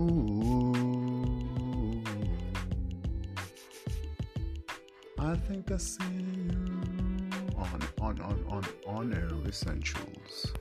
Ooh, I think I see you on Air Essentials.